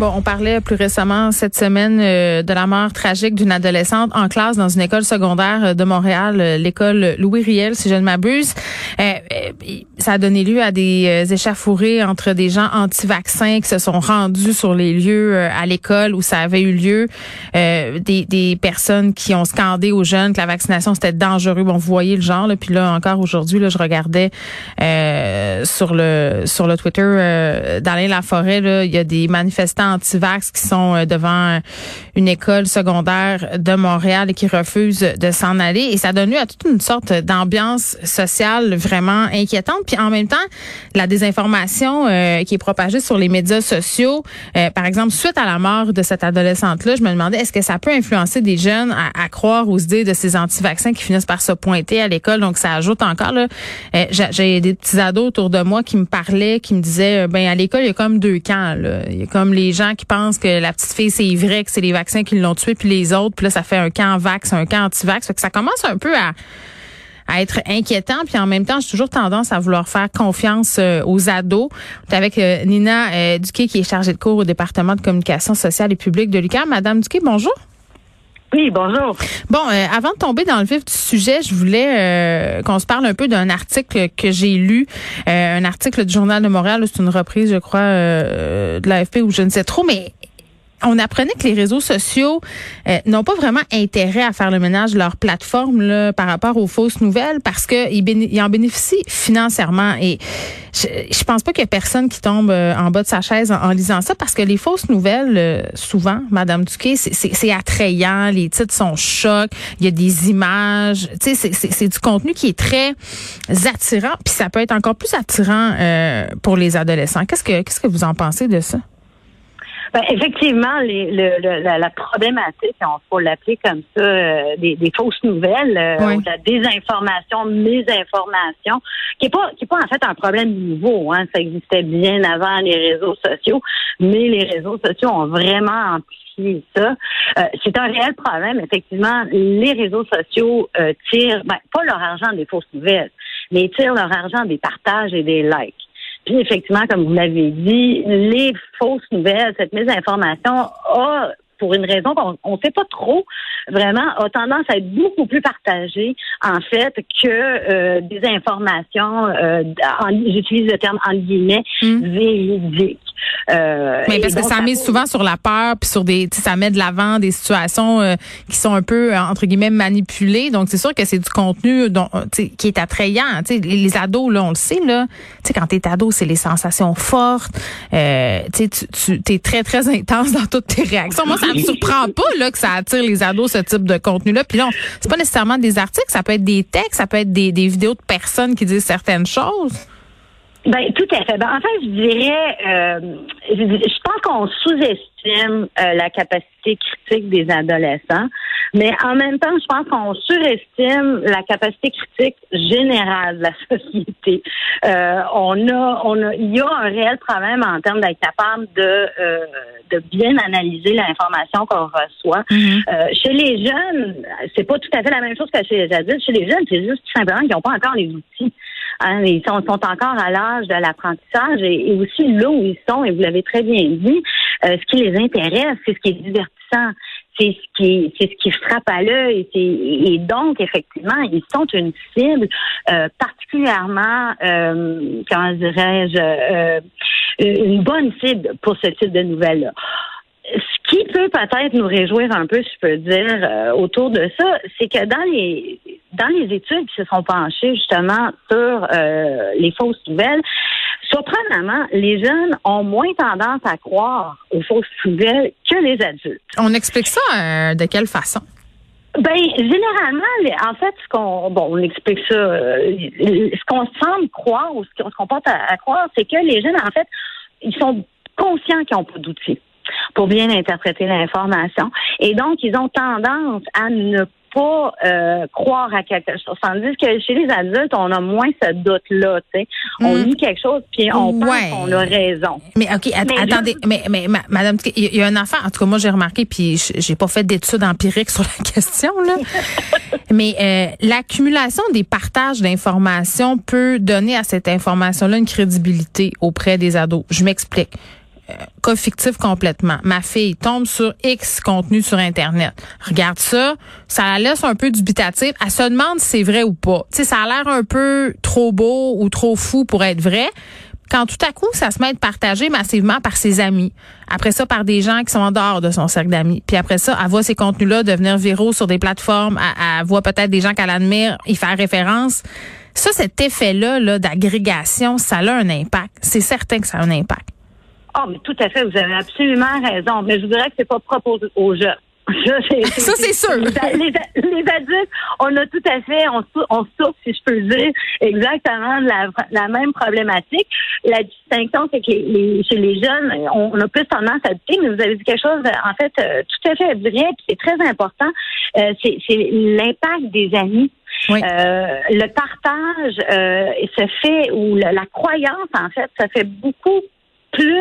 Bon, on parlait plus récemment cette semaine de la mort tragique d'une adolescente en classe dans une école secondaire de Montréal, l'école Louis-Riel, si je ne m'abuse. Ça a donné lieu à des échauffourées entre des gens anti-vaccins qui se sont rendus sur les lieux à l'école où ça avait eu lieu, des personnes qui ont scandé aux jeunes que la vaccination c'était dangereux. Bon, vous voyez le genre. Là, puis là encore aujourd'hui, là, je regardais sur le Twitter d'Alain Laforêt, là, il y a des manifestants anti-vax qui sont devant une école secondaire de Montréal et qui refusent de s'en aller. Et ça donne lieu à toute une sorte d'ambiance sociale vraiment inquiétante. Puis en même temps, la désinformation qui est propagée sur les médias sociaux, par exemple, suite à la mort de cette adolescente-là, je me demandais, est-ce que ça peut influencer des jeunes à croire aux idées de ces anti-vaccins qui finissent par se pointer à l'école? Donc, ça ajoute encore, là, j'ai des petits ados autour de moi qui me parlaient, qui me disaient, à l'école, il y a comme deux camps, là. Il y a comme les gens qui pensent que la petite fille, c'est vrai, que c'est les vaccins qui l'ont tuée, puis les autres, puis là, ça fait un camp vax, un camp anti-vax. Fait que ça commence un peu à être inquiétant, puis en même temps, j'ai toujours tendance à vouloir faire confiance aux ados. On est avec Nina Duquet, qui est chargée de cours au département de communication sociale et publique de l'UQAM. Madame Duquet, bonjour. Oui, bonjour. Bon, avant de tomber dans le vif du sujet, je voulais qu'on se parle un peu d'un article que j'ai lu, un article du Journal de Montréal, c'est une reprise, je crois, de l'AFP ou je ne sais trop, mais on apprenait que les réseaux sociaux n'ont pas vraiment intérêt à faire le ménage de leur plateforme là, par rapport aux fausses nouvelles parce qu'ils en bénéficient financièrement. Et je pense pas qu'il y a personne qui tombe en bas de sa chaise en lisant ça parce que les fausses nouvelles, souvent, Madame Duquet, c'est attrayant, les titres sont chocs, il y a des images, tu sais, c'est du contenu qui est très attirant puis ça peut être encore plus attirant pour les adolescents. Qu'est-ce que vous en pensez de ça? Ben, effectivement, la problématique, on faut l'appeler comme ça, des fausses nouvelles, oui. Ou de la désinformation, mésinformation, qui est pas en fait un problème nouveau. Hein, ça existait bien avant les réseaux sociaux, mais les réseaux sociaux ont vraiment amplifié ça. C'est un réel problème. Effectivement, les réseaux sociaux tirent, pas leur argent des fausses nouvelles, mais ils tirent leur argent des partages et des likes. Puis effectivement, comme vous l'avez dit, les fausses nouvelles, cette mésinformation a, pour une raison qu'on ne sait pas trop, vraiment, a tendance à être beaucoup plus partagée, en fait, que des informations, j'utilise le terme en guillemets, véridiques. Mais parce que donc, ça mise souvent sur la peur, puis sur ça met de l'avant des situations qui sont un peu, entre guillemets, manipulées. Donc, c'est sûr que c'est du contenu qui est attrayant. T'sais, les ados, là, on le sait, là. T'sais, quand t'es ado, c'est les sensations fortes. Tu es très, très intense dans toutes tes réactions. Moi, ça me surprend pas là que ça attire les ados, ce type de contenu-là. Puis là, c'est pas nécessairement des articles, ça peut être des textes, ça peut être des vidéos de personnes qui disent certaines choses. Ben tout à fait. Ben, en fait, je dirais, je pense qu'on sous-estime la capacité critique des adolescents, mais en même temps, je pense qu'on surestime la capacité critique générale de la société. Il y a un réel problème en termes d'être capable de bien analyser l'information qu'on reçoit. Mm-hmm. Chez les jeunes, c'est pas tout à fait la même chose que chez les adultes. Chez les jeunes, c'est juste tout simplement qu'ils n'ont pas encore les outils. Hein, ils sont encore à l'âge de l'apprentissage et aussi là où ils sont, et vous l'avez très bien dit, ce qui les intéresse, c'est ce qui est divertissant, c'est ce qui frappe à l'œil et donc effectivement ils sont une cible particulièrement comment dirais-je une bonne cible pour ce type de nouvelles-là. Ce qui peut peut-être nous réjouir un peu, je peux dire, autour de ça, c'est que dans les études qui se sont penchées justement sur les fausses nouvelles, surprenamment, les jeunes ont moins tendance à croire aux fausses nouvelles que les adultes. On explique ça de quelle façon? Ben généralement, en fait, on explique ça. Ce qu'on semble croire ou ce qu'on porte à croire, c'est que les jeunes, en fait, ils sont conscients qu'ils n'ont pas d'outils pour bien interpréter l'information. Et donc, ils ont tendance à ne pas croire à quelque chose. Tandis que chez les adultes, on a moins ce doute-là, tu sais. On lit quelque chose, puis on pense qu'on a raison. Mais OK, attendez, mais madame, il y a un enfant, en tout cas, moi, j'ai remarqué, puis j'ai pas fait d'études empiriques sur la question, là. Mais l'accumulation des partages d'informations peut donner à cette information-là une crédibilité auprès des ados. Je m'explique. Cas fictif complètement. Ma fille tombe sur X contenu sur Internet. Regarde ça, ça la laisse un peu dubitative. Elle se demande si c'est vrai ou pas. Tu sais, ça a l'air un peu trop beau ou trop fou pour être vrai. Quand tout à coup, ça se met à être partagé massivement par ses amis. Après ça, par des gens qui sont en dehors de son cercle d'amis. Puis après ça, elle voit ces contenus-là devenir viraux sur des plateformes. Elle voit peut-être des gens qu'elle admire y faire référence. Ça, cet effet-là là, d'agrégation, ça a un impact. C'est certain que ça a un impact. Ah, mais tout à fait, vous avez absolument raison. Mais je vous dirais que c'est pas propre aux jeunes. Ça, c'est sûr. Les adultes, on a tout à fait, on souffre, si je peux le dire, exactement la même problématique. La distinction, c'est que chez les jeunes, on a plus tendance à dire, mais vous avez dit quelque chose, en fait, tout à fait vrai, puis c'est très important, c'est l'impact des amis. Oui. Le partage se fait, ou la croyance, en fait, ça fait beaucoup plus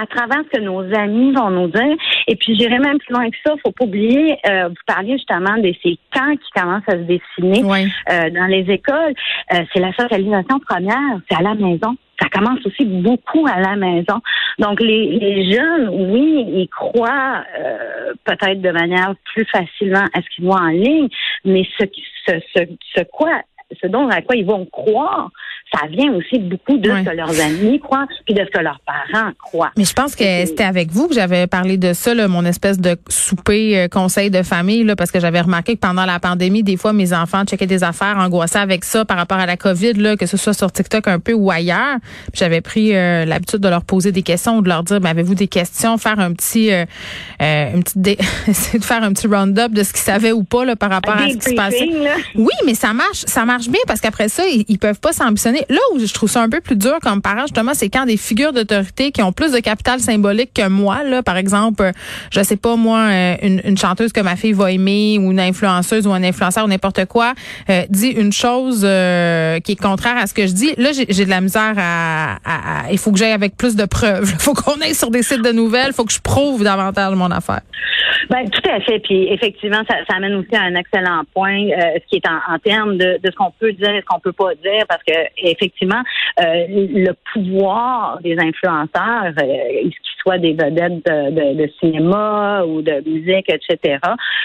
à travers ce que nos amis vont nous dire. Et puis, j'irai même plus loin que ça. Faut pas oublier, vous parliez justement de ces camps qui commencent à se dessiner dans les écoles. C'est la socialisation première, c'est à la maison. Ça commence aussi beaucoup à la maison. Donc, les jeunes, oui, ils croient peut-être de manière plus facilement à ce qu'ils voient en ligne, mais ce dont à quoi ils vont croire, ça vient aussi beaucoup de ce que leurs amis croient puis de ce que leurs parents croient. Mais je pense que c'était avec vous que j'avais parlé de ça, là, mon espèce de souper conseil de famille, là, parce que j'avais remarqué que pendant la pandémie, des fois, mes enfants checkaient des affaires, angoissaient avec ça par rapport à la COVID, là, que ce soit sur TikTok un peu ou ailleurs. Puis j'avais pris l'habitude de leur poser des questions ou de leur dire, ben, avez-vous des questions? Faire un petit... essayer de faire un petit round-up de ce qu'ils savaient ou pas là, par rapport à ce qui se passait. Là. Oui, mais ça marche bien parce qu'après ça, ils peuvent pas s'ambitionner. Là où je trouve ça un peu plus dur comme parent, justement, c'est quand des figures d'autorité qui ont plus de capital symbolique que moi, là, par exemple, je sais pas, moi, une chanteuse que ma fille va aimer ou une influenceuse ou un influenceur ou n'importe quoi, dit une chose qui est contraire à ce que je dis. Là, j'ai de la misère à il faut que j'aille avec plus de preuves. Il faut qu'on aille sur des sites de nouvelles. Il faut que je prouve davantage mon affaire. Ben, tout à fait. Puis, effectivement, ça amène aussi à un excellent point, ce qui est en termes de ce qu'on peut dire et ce qu'on peut pas dire, parce que, effectivement, le pouvoir des influenceurs, qu'ils soient des vedettes de cinéma ou de musique, etc.,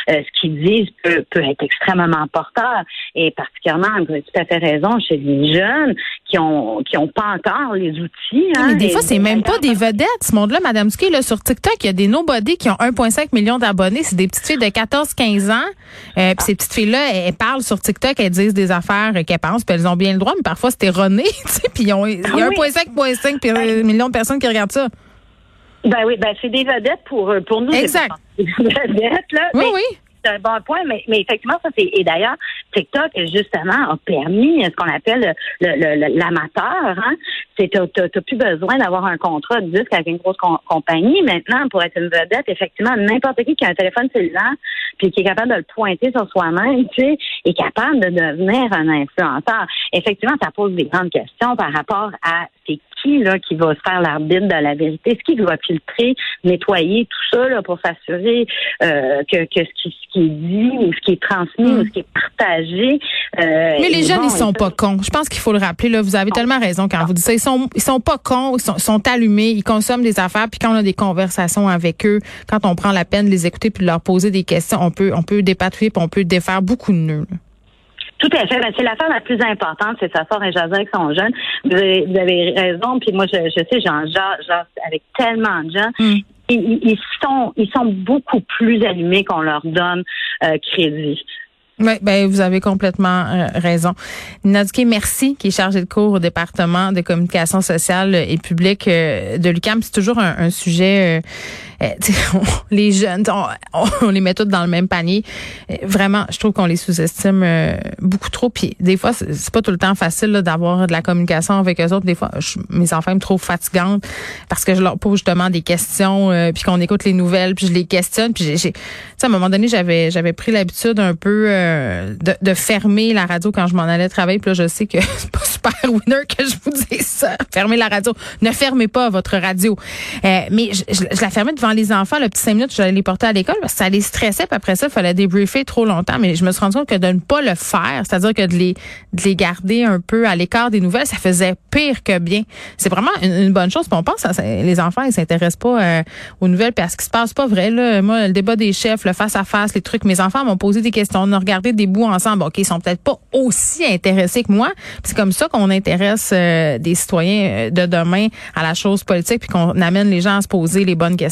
ce qu'ils disent peut être extrêmement porteur. Et particulièrement, vous avez tout à fait raison, chez les jeunes qui ont pas encore les outils. Hein, mais des fois, c'est même pas des vedettes, ce monde-là, madame Duquet, là, sur TikTok, il y a des nobody qui ont 1,5 millions d'abonnés. C'est des petites filles de 14-15 ans. Puis ces petites filles-là, elles parlent sur TikTok, elles disent des affaires qu'elles pensent, puis elles ont bien le droit, mais parfois c'est erroné. Puis il y a 1,5 millions de personnes qui regardent ça. Ben oui, ben c'est des vedettes pour nous. Exact. Des vedettes, là. Oui, mais, oui. C'est un bon point, mais effectivement, ça c'est. Et d'ailleurs, TikTok, justement, a permis ce qu'on appelle l'amateur. Hein? T'as plus besoin d'avoir un contrat de disque avec une grosse compagnie. Maintenant, pour être une vedette, effectivement, n'importe qui a un téléphone cellulaire puis qui est capable de le pointer sur soi-même, tu sais, est capable de devenir un influenceur. Effectivement, ça pose des grandes questions par rapport à c'est qui va se faire l'arbitre de la vérité, ce qui va filtrer, nettoyer tout ça là, pour s'assurer que ce qui est dit ou ce qui est transmis ou ce qui est partagé. Mais les jeunes, ils sont pas cons. Je pense qu'il faut le rappeler. Là, vous avez tellement raison quand vous dites ça. Ils sont pas cons. Ils sont allumés. Ils consomment des affaires. Puis quand on a des conversations avec eux, quand on prend la peine de les écouter puis de leur poser des questions, on peut dépatouiller puis on peut défaire beaucoup de nœuds. Tout à fait. Ben, c'est l'affaire la plus importante, c'est sa sœur et Jazelle qui sont jeunes. Vous avez raison. Puis moi, je sais, j'en avec tellement de gens. Ils sont beaucoup plus allumés qu'on leur donne crédit. Oui, ben, vous avez complètement raison. Nina Duquet, merci, qui est chargée de cours au département de communication sociale et publique de l'UQAM. C'est toujours un sujet les jeunes, on les met tous dans le même panier. Vraiment, je trouve qu'on les sous-estime beaucoup trop. Puis des fois, c'est pas tout le temps facile là, d'avoir de la communication avec eux autres. Des fois, mes enfants me trouvent fatigante parce que je leur pose justement des questions, puis qu'on écoute les nouvelles, puis je les questionne. Puis j'ai, tu sais, à un moment donné, j'avais pris l'habitude un peu de fermer la radio quand je m'en allais travailler. Puis là, je sais que c'est pas super winner que je vous dise ça. Fermez la radio. Ne fermez pas votre radio. Mais je la fermais devant les enfants, le petit 5 minutes, j'allais les porter à l'école parce que ça les stressait. Puis après ça, il fallait débriefer trop longtemps. Mais je me suis rendu compte que de ne pas le faire, c'est-à-dire que de les garder un peu à l'écart des nouvelles, ça faisait pire que bien. C'est vraiment une bonne chose. Puis on pense que les enfants, ils s'intéressent pas aux nouvelles puis à ce qui se passe. Pas vrai, là. Moi, le débat des chefs, le face-à-face, les trucs. Mes enfants m'ont posé des questions. On a regardé des bouts ensemble. OK, ils sont peut-être pas aussi intéressés que moi. Puis c'est comme ça qu'on intéresse des citoyens de demain à la chose politique puis qu'on amène les gens à se poser les bonnes questions.